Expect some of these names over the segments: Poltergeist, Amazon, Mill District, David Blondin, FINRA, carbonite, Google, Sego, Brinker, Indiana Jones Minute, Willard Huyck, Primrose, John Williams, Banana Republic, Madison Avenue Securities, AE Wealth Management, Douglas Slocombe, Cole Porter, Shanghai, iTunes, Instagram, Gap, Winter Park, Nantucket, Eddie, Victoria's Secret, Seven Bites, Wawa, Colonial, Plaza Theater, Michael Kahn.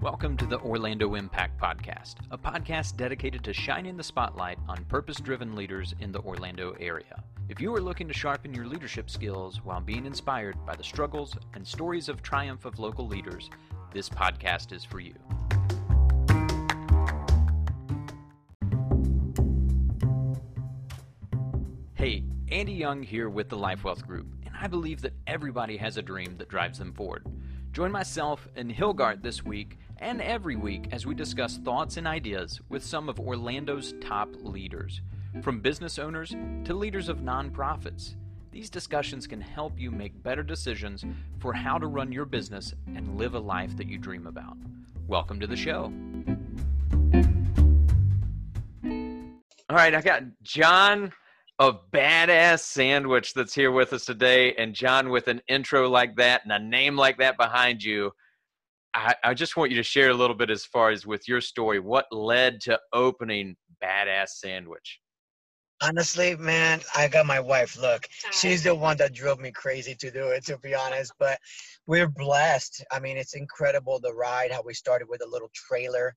Welcome to the Orlando Impact Podcast, a podcast dedicated to shining the spotlight on purpose-driven leaders in the Orlando area. If you are looking to sharpen your leadership skills while being inspired by the struggles and stories of triumph of local leaders, this podcast is for you. Hey, Andy Young here with the Life Wealth Group, and I believe that everybody has a dream that drives them forward. Join myself and Hilgard this week and every week as we discuss thoughts and ideas with some of Orlando's top leaders. From business owners to leaders of nonprofits, these discussions can help you make better decisions for how to run your business and live a life that you dream about. Welcome to the show. All right, I got John of Badass Sandwich that's here with us today. And John, with an intro like that and a name like that behind you, I just want you to share a little bit as far as with your story, what led to opening Badass Sandwich? Honestly, man, I got my wife. Look, she's the one that drove me crazy to do it, to be honest, but we're blessed. I mean, it's incredible, the ride, how we started with a little trailer,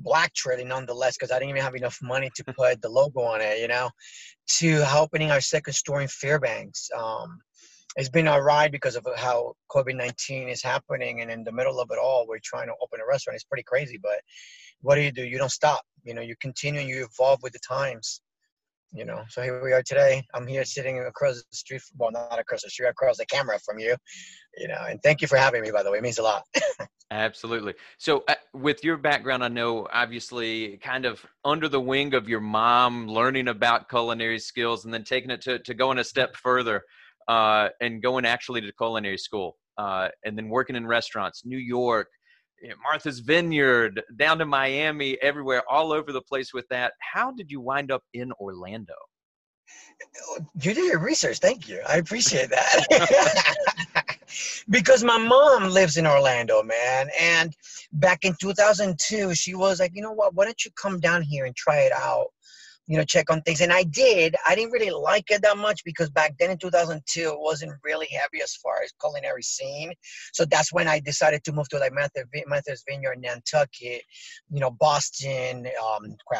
black trailer nonetheless, because I didn't even have enough money to put the logo on it, you know, to opening our second store in Fairbanks. It's been a ride because of how COVID-19 is happening, and in the middle of it all, we're trying to open a restaurant. It's pretty crazy, but what do? You don't stop. You know, you continue, you evolve with the times. You know, so here we are today. I'm here sitting across the street, well, not across the street, across the camera from you, you know, and thank you for having me, by the way. It means a lot. Absolutely. So with your background, I know obviously kind of under the wing of your mom, learning about culinary skills and then taking it to going a step further and going actually to culinary school and then working in restaurants, New York, Martha's Vineyard, down to Miami, everywhere, all over the place with that. How did you wind up in Orlando? You did your research. Thank you. I appreciate that. Because my mom lives in Orlando, man. And back in 2002, she was like, you know what? Why don't you come down here and try it out? You know, check on things. And I did. I didn't really like it that much because back then in 2002, it wasn't really heavy as far as culinary scene. So that's when I decided to move to like Martha's Vineyard, Nantucket, you know, Boston,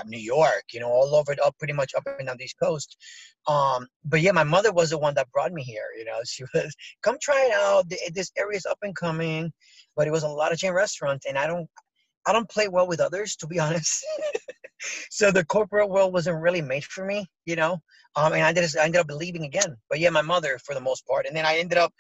New York, you know, all over, up pretty much up and down the East Coast. But yeah, my mother was the one that brought me here. You know, she was, come try it out. This area is up and coming, but it was a lot of chain restaurants, and I don't play well with others, to be honest. So the corporate world wasn't really made for me, you know, and I ended up leaving again. But yeah, my mother for the most part. And then I ended up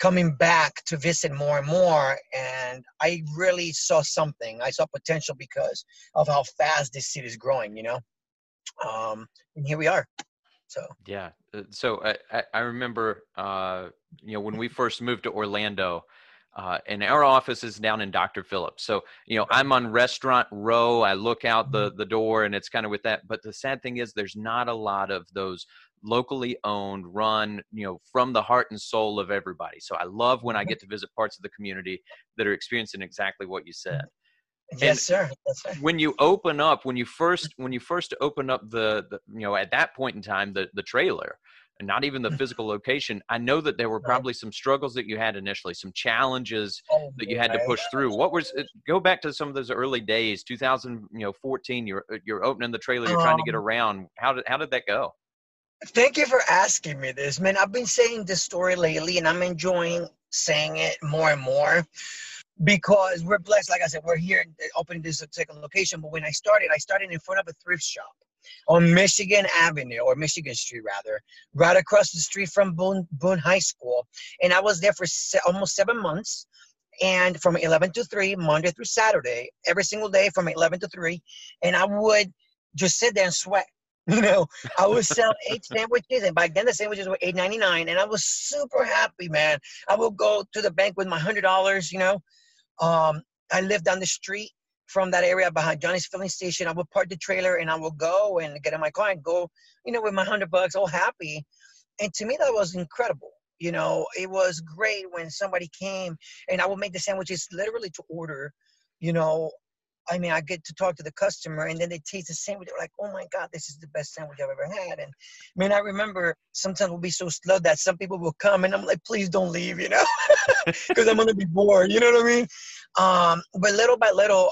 coming back to visit more and more. And I really saw something. I saw potential because of how fast this city is growing, you know. And here we are. So, yeah. So I remember, you know, when we first moved to Orlando, and our office is down in Dr. Phillips. So, you know, I'm on restaurant row. I look out the door and it's kind of with that. But the sad thing is there's not a lot of those locally owned, run, you know, from the heart and soul of everybody. So I love when I get to visit parts of the community that are experiencing exactly what you said. Yes, sir. Yes, sir. When you open up, when you first open up the you know, at that point in time, the trailer, and not even the physical location, I know that there were probably some struggles that you had initially, some challenges that you had to push through. What was it? Go back to some of those early days, 2014, you're opening the trailer, you're trying to get around. How did that go? Thank you for asking me this, man. I've been saying this story lately and I'm enjoying saying it more and more. Because we're blessed, like I said, we're here opening this second location. But when I started in front of a thrift shop on Michigan Avenue, or Michigan Street rather, right across the street from Boone High School. And I was there for almost 7 months. And from 11 to 3, Monday through Saturday, every single day from 11 to 3. And I would just sit there and sweat. You know, I would sell 8 sandwiches, and back then the sandwiches were $8.99. And I was super happy, man. I would go to the bank with my $100, you know. I lived down the street from that area behind Johnny's filling station. I would park the trailer and I would go and get in my car and go, you know, with my $100, all happy. And to me, that was incredible. You know, it was great when somebody came and I would make the sandwiches literally to order, you know. I mean, I get to talk to the customer and then they taste the sandwich. They're like, oh my God, this is the best sandwich I've ever had. And man, I remember sometimes we'll be so slow that some people will come and I'm like, please don't leave, you know, because I'm going to be bored. You know what I mean? But little by little,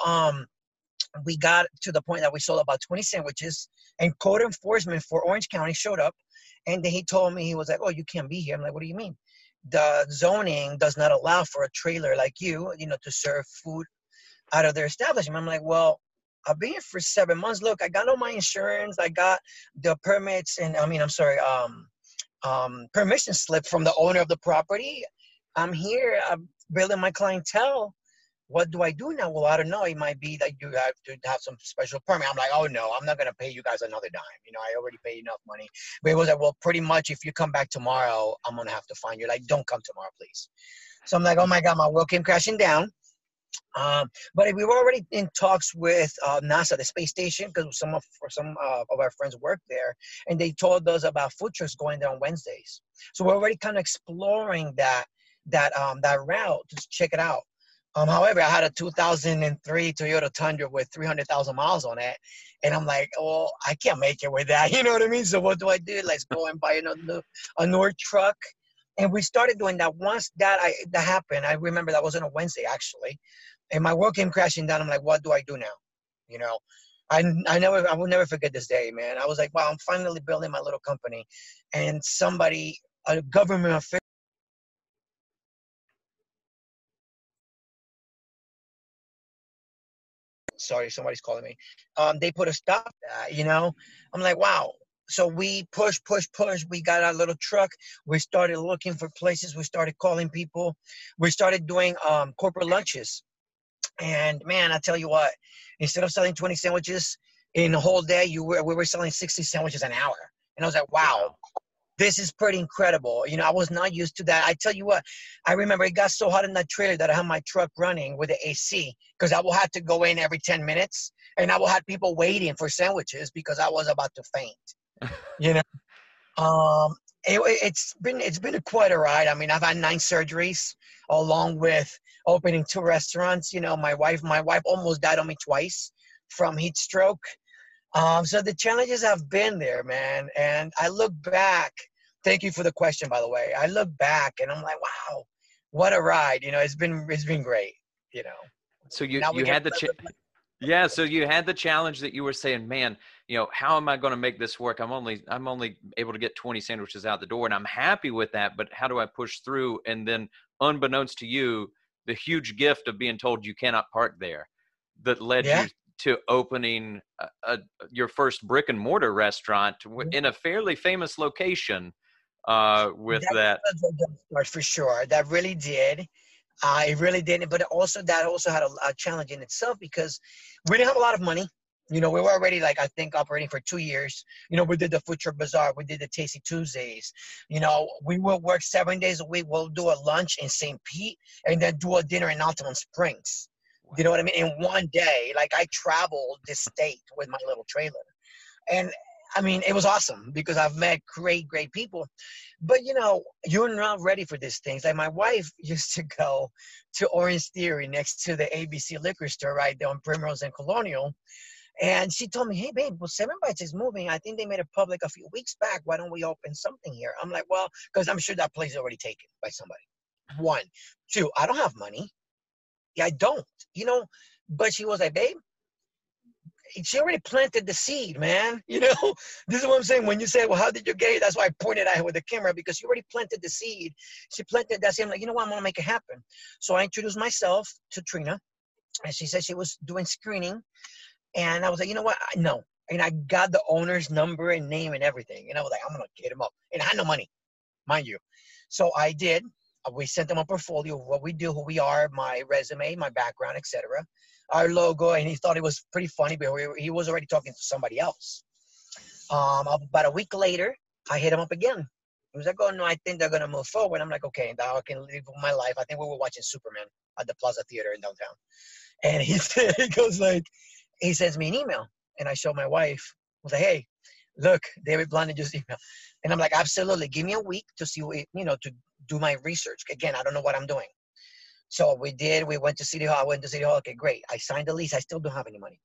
we got to the point that we sold about 20 sandwiches, and code enforcement for Orange County showed up. And then he told me, he was like, oh, you can't be here. I'm like, what do you mean? The zoning does not allow for a trailer like you know, to serve food out of their establishment. I'm like, well, I've been here for 7 months. Look, I got all my insurance. I got the permits and permission slip from the owner of the property. I'm here. I'm building my clientele. What do I do now? Well, I don't know. It might be that you have to have some special permit. I'm like, oh, no, I'm not going to pay you guys another dime. You know, I already paid enough money. But it was like, well, pretty much if you come back tomorrow, I'm going to have to fine you. Like, don't come tomorrow, please. So I'm like, oh, my God, my world came crashing down. But we were already in talks with NASA, the space station, because some of our friends work there, and they told us about food trucks going there on Wednesdays. So we're already kind of exploring that route. Just check it out. However, I had a 2003 Toyota Tundra with 300,000 miles on it, and I'm like, oh, I can't make it with that. You know what I mean? So what do I do? Let's go and buy another truck. And we started doing that. Once that happened, I remember that was on a Wednesday, actually. And my world came crashing down. I'm like, what do I do now? You know, I will never forget this day, man. I was like, wow, I'm finally building my little company. And somebody, a government official, sorry, somebody's calling me. They put a stop to that, you know. I'm like, wow. So we push. We got our little truck. We started looking for places. We started calling people. We started doing corporate lunches. And, man, I tell you what, instead of selling 20 sandwiches in a whole day, we were selling 60 sandwiches an hour. And I was like, wow, this is pretty incredible. You know, I was not used to that. I tell you what, I remember it got so hot in that trailer that I had my truck running with the AC, because I will have to go in every 10 minutes, and I will have people waiting for sandwiches because I was about to faint. You know, it's been quite a ride. I mean, I've had 9 surgeries, along with opening 2 restaurants. You know, my wife almost died on me twice from heat stroke. So the challenges have been there, man. And I look back. Thank you for the question, by the way. I look back and I'm like, wow, what a ride. You know, it's been great. You know. So you had the chance. Yeah. So you had the challenge that you were saying, man, you know, how am I going to make this work? I'm only able to get 20 sandwiches out the door, and I'm happy with that, but how do I push through? And then unbeknownst to you, the huge gift of being told you cannot park there that led you to opening your first brick and mortar restaurant in a fairly famous location with that. For sure. That really did. It really didn't, but also that also had a challenge in itself, because we didn't have a lot of money. You know, we were already, like, I think operating for 2 years. You know, we did the Food Truck Bazaar. We did the Tasty Tuesdays. You know, we will work 7 days a week. We'll do a lunch in St. Pete and then do a dinner in Altamont Springs. Wow. You know what I mean? In one day, like, I traveled the state with my little trailer. And, I mean, it was awesome because I've met great, great people. But, you know, you're not ready for these things. Like, my wife used to go to Orange Theory next to the ABC liquor store right there on Primrose and Colonial. And she told me, hey, babe, well, Seven Bites is moving. I think they made it public a few weeks back. Why don't we open something here? I'm like, well, because I'm sure that place is already taken by somebody. 1. 2, I don't have money. Yeah, I don't, you know. But she was like, babe, she already planted the seed, man. You know, this is what I'm saying. When you say, well, how did you get it? That's why I pointed at her with the camera, because she already planted the seed. She planted that seed. I'm like, you know what? I'm going to make it happen. So I introduced myself to Trina, and she said she was doing screening. And I was like, you know what? No. And I got the owner's number and name and everything. And I was like, I'm going to get him up. And I had no money, mind you. So I did. We sent them a portfolio of what we do, who we are, my resume, my background, etc., our logo. And he thought it was pretty funny, but he was already talking to somebody else. About a week later, I hit him up again. He was like, oh, no, I think they're going to move forward. I'm like, okay, now I can live my life. I think we were watching Superman at the Plaza Theater in downtown. And he goes like, he sends me an email, and I show my wife. I was like, hey, look, David Blondin just emailed. And I'm like, absolutely. Give me a week to see, to do my research. Again, I don't know what I'm doing. So we went to City Hall. Okay, great. I signed the lease. I still don't have any money.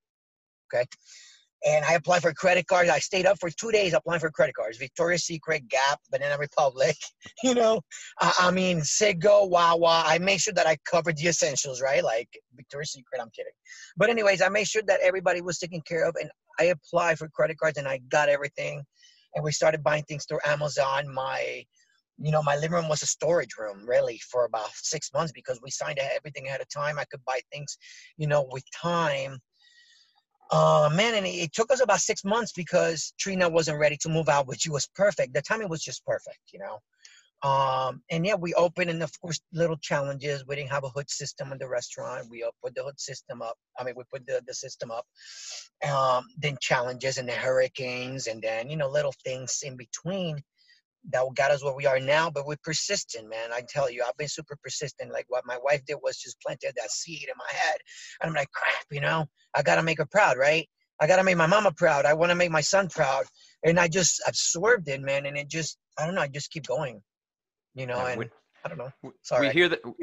Okay. And I applied for credit cards. I stayed up for 2 days applying for credit cards. Victoria's Secret, Gap, Banana Republic, you know. I mean, Sego, Wawa. I made sure that I covered the essentials, right? Like Victoria's Secret, I'm kidding. But anyways, I made sure that everybody was taken care of. And I applied for credit cards and I got everything. And we started buying things through Amazon. My living room was a storage room, really, for about 6 months because we signed everything ahead of time. I could buy things, you know, with time. And it took us about 6 months because Trina wasn't ready to move out, which was perfect. The timing was just perfect, you know. We opened, and of course, little challenges. We didn't have a hood system in the restaurant. We put the hood system up. We put the system up. Then challenges and the hurricanes, and then, you know, little things in between that got us where we are now. But we're persistent, man. I tell you, I've been super persistent. Like what my wife did was just planted that seed in my head. And I'm like, crap, you know, I got to make her proud, right? I got to make my mama proud. I want to make my son proud. And I just absorbed it, man. And it just, I don't know, I just keep going. You know, and I don't know. Sorry.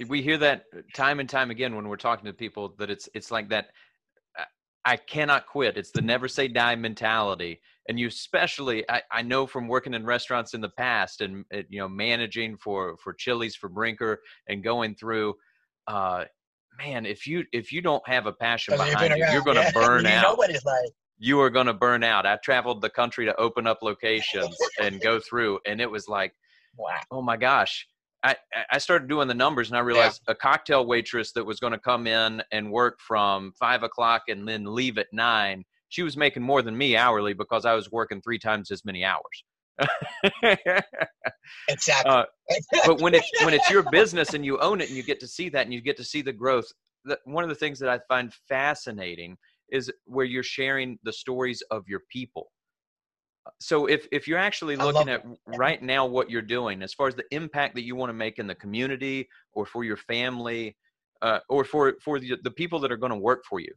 We hear that time and time again when we're talking to people that it's like that. I cannot quit. It's the never say die mentality. And you especially, I know from working in restaurants in the past and, you know, managing for Chili's, for Brinker, and going through, man, if you don't have a passion behind you, you're going to burn out. You know what it's like. You are going to burn out. I traveled the country to open up locations and go through. And it was like, wow. Oh my gosh. I started doing the numbers and I realized a cocktail waitress that was going to come in and work from 5 o'clock and then leave at 9, she was making more than me hourly because I was working 3 times as many hours. Exactly. But when it's your business and you own it and you get to see that and you get to see the growth, one of the things that I find fascinating is where you're sharing the stories of your people. So if you're actually looking at right now what you're doing, as far as the impact that you want to make in the community or for your family or for the people that are going to work for you,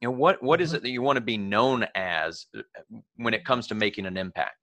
you know, what is it that you want to be known as when it comes to making an impact?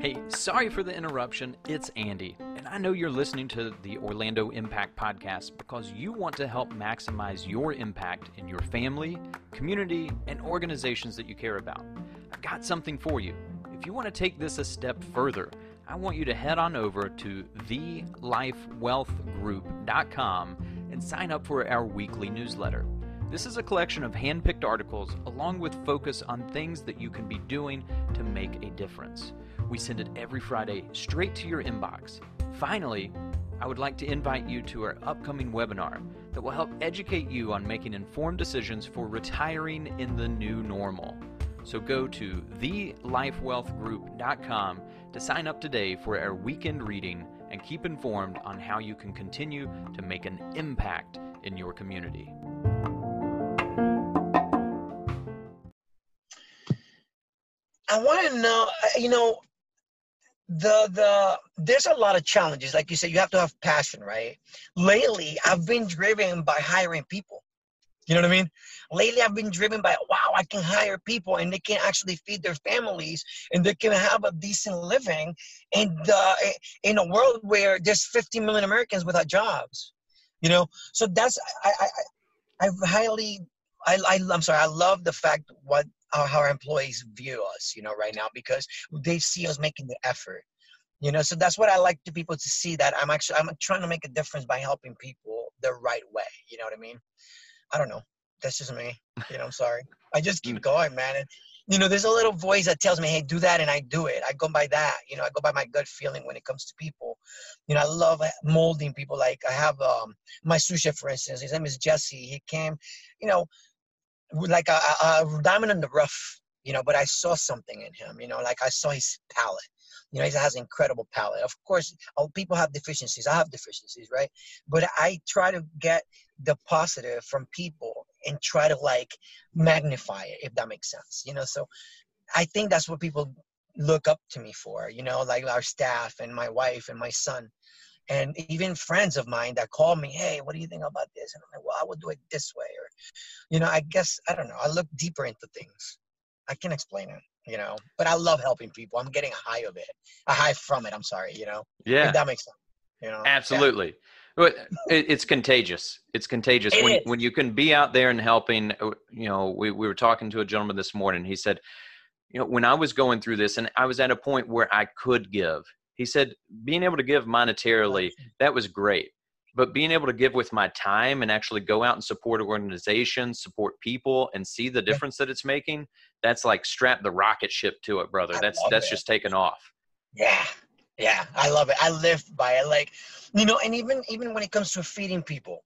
Hey, sorry for the interruption. It's Andy. And I know you're listening to the Orlando Impact Podcast because you want to help maximize your impact in your family, community, and organizations that you care about. I've got something for you. If you want to take this a step further, I want you to head on over to thelifewealthgroup.com and sign up for our weekly newsletter. This is a collection of hand-picked articles along with focus on things that you can be doing to make a difference. We send it every Friday straight to your inbox. Finally, I would like to invite you to our upcoming webinar that will help educate you on making informed decisions for retiring in the new normal. So go to thelifewealthgroup.com to sign up today for our weekend reading and keep informed on how you can continue to make an impact in your community. I want to know, you know, there's a lot of challenges. Like you said, you have to have passion, right? Lately, I've been driven by hiring people. You know what I mean? Lately, I've been driven by, wow, I can hire people and they can actually feed their families and they can have a decent living in a world where there's 50 million Americans without jobs, you know? So that's, I love the fact how our employees view us, you know, right now, because they see us making the effort, you know. So that's what I like to people to see, that I'm trying to make a difference by helping people the right way. You know what I mean? I don't know. That's just me. You know, I'm sorry. I just keep going, man. And, you know, there's a little voice that tells me, hey, do that. And I do it. I go by that. You know, I go by my gut feeling when it comes to people. You know, I love molding people. Like I have my sous chef, for instance, his name is Jesse. He came, you know, like a diamond in the rough, you know, but I saw something in him, you know, like I saw his palate, you know, he has an incredible palate. Of course, people have deficiencies. I have deficiencies, right? But I try to get the positive from people and try to like magnify it, if that makes sense, you know? So I think that's what people look up to me for, you know, like our staff and my wife and my son. And even friends of mine that call me, hey, what do you think about this? And I'm like, well, I would do it this way. Or, you know, I guess, I don't know. I look deeper into things. I can't explain it, you know, but I love helping people. I'm getting a high from it. I'm sorry, you know. Yeah. If that makes sense. You know? Absolutely. Yeah. It's contagious. It's contagious when you can be out there and helping. You know, we were talking to a gentleman this morning. He said, you know, when I was going through this and I was at a point where I could give, he said, being able to give monetarily, that was great. But being able to give with my time and actually go out and support organizations, support people, and see the difference that it's making, that's like strap the rocket ship to it, brother. That's just taking off. Yeah. Yeah. I love it. I live by it. Like, you know, and even when it comes to feeding people,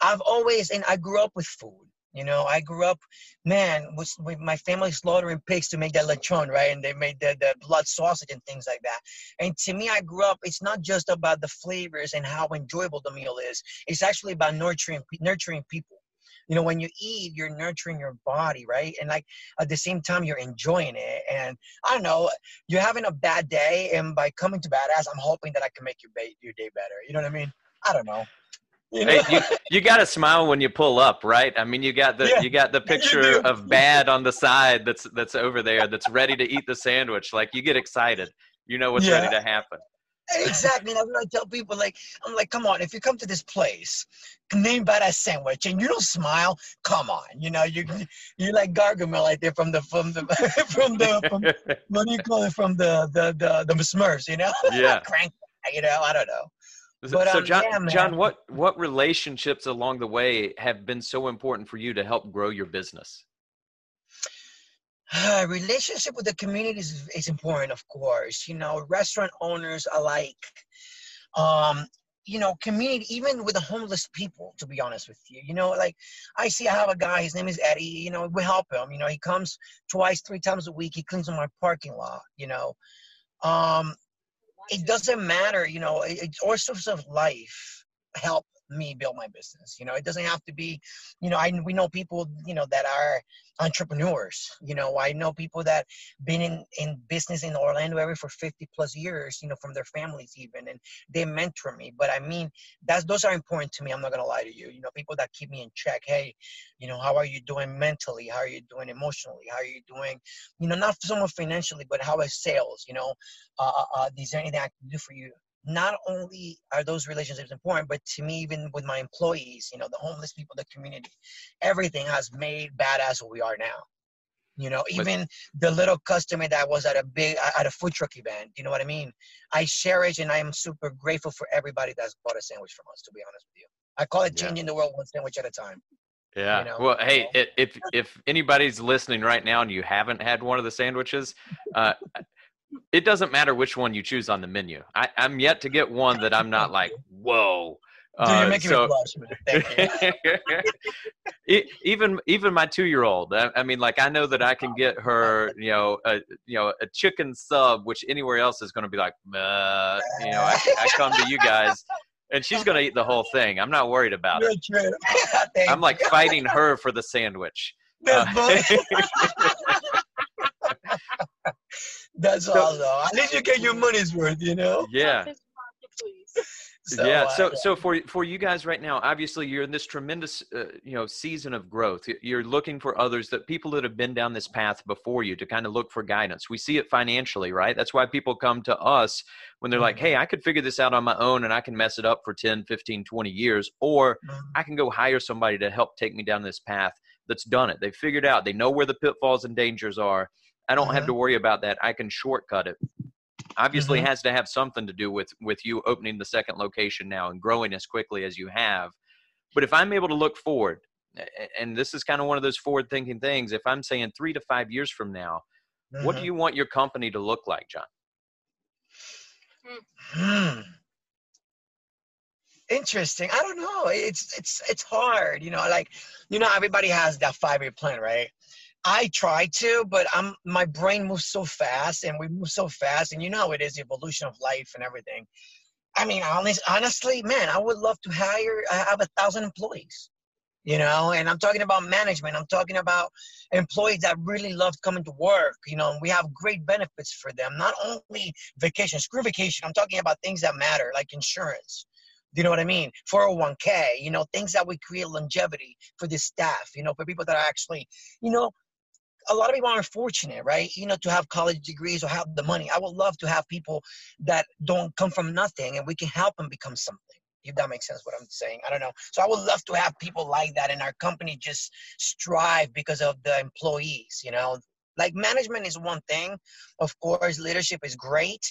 I've always, and I grew up with food. You know, I grew up, man, with my family slaughtering pigs to make that lechon, right? And they made the blood sausage and things like that. And to me, I grew up, it's not just about the flavors and how enjoyable the meal is. It's actually about nurturing people. You know, when you eat, you're nurturing your body, right? And like at the same time, you're enjoying it. And I don't know, you're having a bad day. And by coming to Badass, I'm hoping that I can make your day better. You know what I mean? I don't know. You know? Hey, you got to smile when you pull up, right? I mean, you got the picture of Bad on the side that's over there that's ready to eat the sandwich. Like, you get excited. You know what's ready to happen. Exactly. And I really tell people, like, I'm like, come on, if you come to this place named Badass Sandwich and you don't smile, come on. You know, you're like Gargamel right there from the what do you call it, from the Smurfs, you know? Yeah. Crank, you know, I don't know. But, so John, what relationships along the way have been so important for you to help grow your business? Relationship with the community is important, of course. You know, restaurant owners alike, you know, community, even with the homeless people, to be honest with you. You know, like I have a guy, his name is Eddie, you know, we help him. You know, he comes 3 times a week. He cleans on my parking lot, you know. It doesn't matter, you know, all sorts of life help me build my business. You know, it doesn't have to be, you know, we know people, you know, that are entrepreneurs. You know, I know people that been in business in the Orlando area for 50 plus years, you know, from their families even, and they mentor me. But I mean, those are important to me. I'm not going to lie to you. You know, people that keep me in check. Hey, you know, how are you doing mentally? How are you doing emotionally? How are you doing, you know, not so much financially, but how is sales, you know, is there anything I can do for you? Not only are those relationships important, but to me, even with my employees, you know, the homeless people, the community, everything has made Badass what we are now. You know, even the little customer that was at a food truck event, you know what I mean? I cherish and I am super grateful for everybody that's bought a sandwich from us, to be honest with you. I call it changing the world one sandwich at a time. Yeah. You know? Well, hey, if anybody's listening right now and you haven't had one of the sandwiches, it doesn't matter which one you choose on the menu. I'm yet to get one that I'm not like, whoa. You're making me blush. Thank you. Even my 2-year-old. I mean, like, I know that I can get her, a chicken sub, which anywhere else is going to be like, I come to you guys, and she's going to eat the whole thing. I'm not worried about it. I'm like fighting her for the sandwich. That's awesome. At least you get your money's worth, you know? Yeah. So for you guys right now, obviously you're in this tremendous, season of growth. You're looking for others, that people that have been down this path before you, to kind of look for guidance. We see it financially, right? That's why people come to us when they're like, hey, I could figure this out on my own and I can mess it up for 10, 15, 20 years, or I can go hire somebody to help take me down this path that's done it. They figured out, they know where the pitfalls and dangers are. I don't have to worry about that. I can shortcut it. Obviously has to have something to do with you opening the second location now and growing as quickly as you have. But if I'm able to look forward, and this is kind of one of those forward thinking things, if I'm saying 3 to 5 years from now, what do you want your company to look like, John? Interesting. I don't know. It's hard. You know, like, you know, everybody has that 5-year plan, right? I try to, but my brain moves so fast, and we move so fast, and you know how it is, the evolution of life and everything. I mean, honestly, man, I would love to I have 1,000 employees, you know, and I'm talking about management. I'm talking about employees that really love coming to work, you know, and we have great benefits for them. Not only vacation, screw vacation. I'm talking about things that matter, like insurance. You know what I mean? 401k, you know, things that we create longevity for the staff, you know, for people that are actually, you know, a lot of people aren't fortunate, right? You know, to have college degrees or have the money. I would love to have people that don't come from nothing, and we can help them become something. If that makes sense, what I'm saying. I don't know. So I would love to have people like that in our company just strive because of the employees, you know. Like management is one thing. Of course, leadership is great.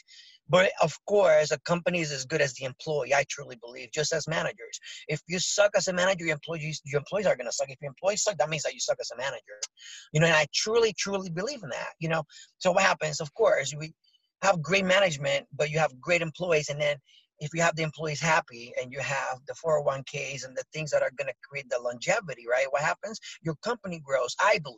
But of course, a company is as good as the employee, I truly believe, just as managers. If you suck as a manager, your employees are going to suck. If your employees suck, that means that you suck as a manager. You know, and I truly, truly believe in that, you know. So what happens, of course, we have great management, but you have great employees. And then if you have the employees happy and you have the 401ks and the things that are going to create the longevity, right, what happens? Your company grows, I believe.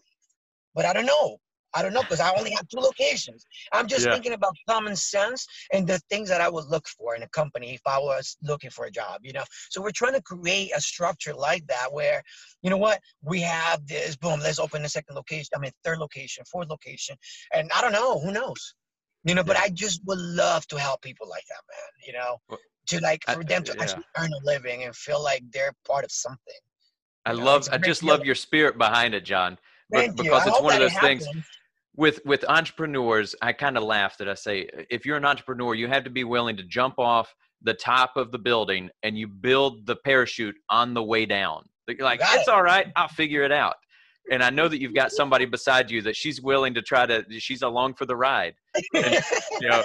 But I don't know. Because I only have 2 locations. I'm just thinking about common sense and the things that I would look for in a company if I was looking for a job, you know. So we're trying to create a structure like that where, you know what, we have this, boom, let's open a 2nd location, I mean, 3rd location, 4th location. And I don't know, who knows? You know, but I just would love to help people like that, man, you know, to like for them to actually earn a living and feel like they're part of something. I just love your spirit behind it, John. Because it's one of those things. With entrepreneurs, I kind of laugh that I say, if you're an entrepreneur, you have to be willing to jump off the top of the building and you build the parachute on the way down. You're like, it's all right, I'll figure it out. And I know that you've got somebody beside you that she's willing to try to, she's along for the ride. And, you know,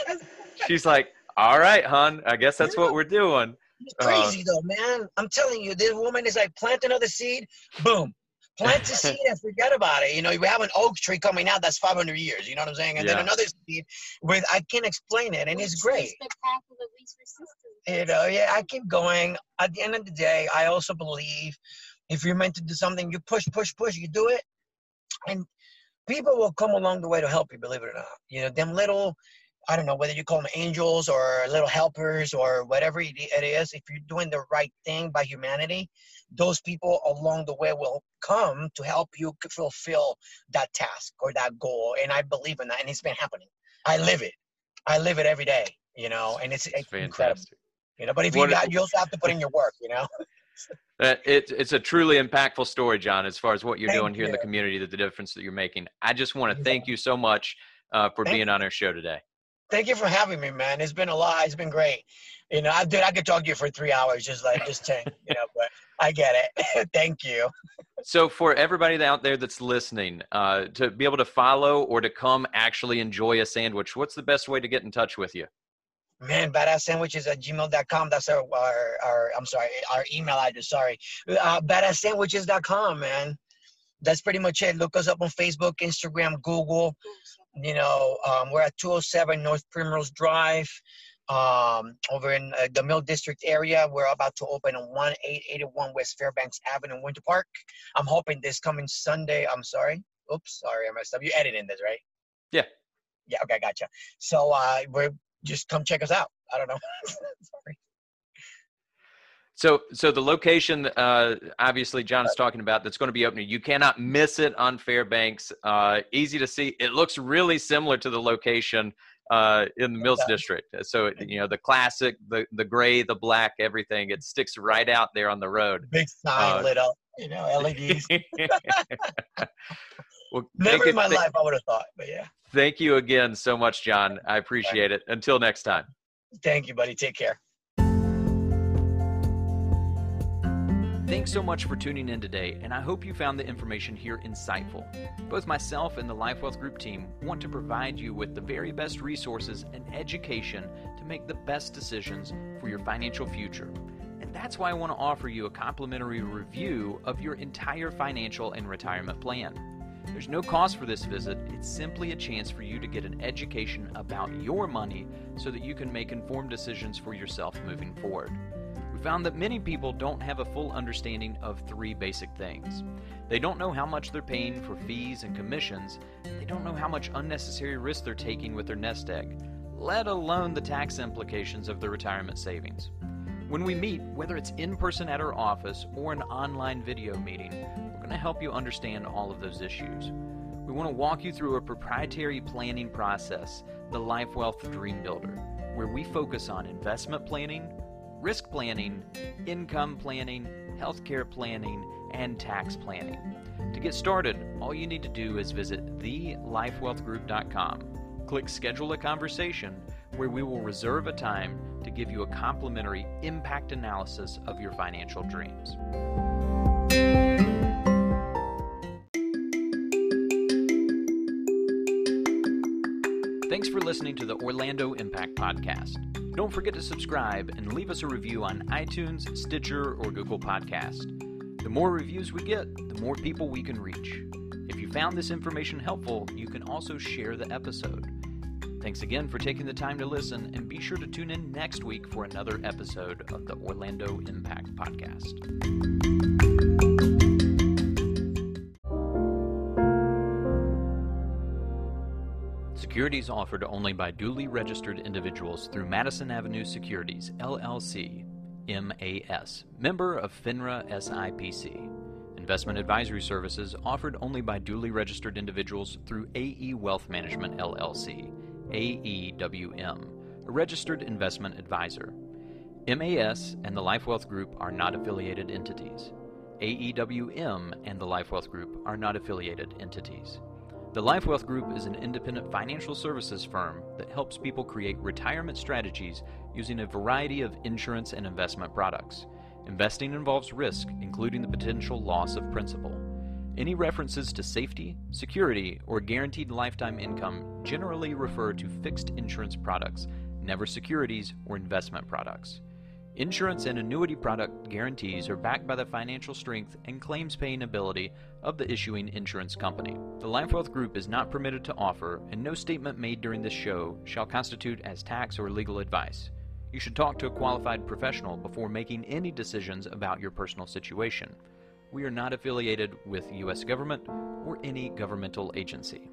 she's like, all right, hon, I guess that's what we're doing. It's crazy though, man. I'm telling you, this woman is like, plant another seed, boom. Plant the seed and forget about it. You know, you have an oak tree coming out that's 500 years. You know what I'm saying? And then another seed with I can't explain it, and it's great. Spectacular, least resistance. You know, I keep going. At the end of the day, I also believe if you're meant to do something, you push, push, push. You do it, and people will come along the way to help you. Believe it or not, you know them little. I don't know whether you call them angels or little helpers or whatever it is. If you're doing the right thing by humanity, those people along the way will come to help you fulfill that task or that goal. And I believe in that. And it's been happening. I live it. Every day, you know, and it's incredible. You know, but if you also have to put in your work, you know. It's a truly impactful story, John, as far as what you're doing here in the community, the difference that you're making. I just want to thank you so much for being on our show today. Thank you for having me, man. It's been a lot. It's been great. You know, I could talk to you for 3 hours, just saying, you know, but I get it. Thank you. So for everybody out there that's listening, to be able to follow or to come actually enjoy a sandwich, what's the best way to get in touch with you? Man, badasssandwiches@gmail.com. That's our email address. Sorry. Badasssandwiches.com, man. That's pretty much it. Look us up on Facebook, Instagram, Google. You know, we're at 207 North Primrose Drive, over in the Mill District area. We're about to open on 1881 West Fairbanks Avenue in Winter Park. I'm hoping this coming Sunday. I'm sorry. Oops, sorry, I messed up. You're editing this, right? Yeah. Yeah, okay, gotcha. So we're just come check us out. I don't know. Sorry. So the location, obviously, John is talking about that's going to be opening. You cannot miss it on Fairbanks. Easy to see. It looks really similar to the location in the Mills District. So, you know, the classic, the gray, the black, everything. It sticks right out there on the road. Big sign lit up, you know, LEDs. Well, never in my life I would have thought, but yeah. Thank you again so much, John. I appreciate it. Until next time. Thank you, buddy. Take care. Thanks so much for tuning in today, and I hope you found the information here insightful. Both myself and the Life Wealth Group team want to provide you with the very best resources and education to make the best decisions for your financial future. And that's why I want to offer you a complimentary review of your entire financial and retirement plan. There's no cost for this visit. It's simply a chance for you to get an education about your money so that you can make informed decisions for yourself moving forward. We found that many people don't have a full understanding of 3 basic things. They don't know how much they're paying for fees and commissions. They don't know how much unnecessary risk they're taking with their nest egg, let alone the tax implications of their retirement savings. When we meet, whether it's in person at our office or an online video meeting, we're going to help you understand all of those issues. We want to walk you through a proprietary planning process, the Life Wealth Dream Builder, where we focus on investment planning, risk planning, income planning, healthcare planning, and tax planning. To get started, all you need to do is visit thelifewealthgroup.com. Click Schedule a Conversation. where we will reserve a time to give you a complimentary impact analysis of your financial dreams. Thanks for listening to the Orlando Impact Podcast. Don't forget to subscribe and leave us a review on iTunes, Stitcher, or Google Podcast. The more reviews we get, the more people we can reach. If you found this information helpful, you can also share the episode. Thanks again for taking the time to listen, and be sure to tune in next week for another episode of the Orlando Impact Podcast. Securities offered only by duly registered individuals through Madison Avenue Securities, LLC, MAS, member of FINRA SIPC. Investment advisory services offered only by duly registered individuals through AE Wealth Management, LLC, AEWM, a registered investment advisor. MAS and the Life Wealth Group are not affiliated entities. AEWM and the Life Wealth Group are not affiliated entities. The Life Wealth Group is an independent financial services firm that helps people create retirement strategies using a variety of insurance and investment products. Investing involves risk, including the potential loss of principal. Any references to safety, security, or guaranteed lifetime income generally refer to fixed insurance products, never securities or investment products. Insurance and annuity product guarantees are backed by the financial strength and claims-paying ability of the issuing insurance company. The Life Wealth Group is not permitted to offer, and no statement made during this show shall constitute as tax or legal advice. You should talk to a qualified professional before making any decisions about your personal situation. We are not affiliated with the U.S. government or any governmental agency.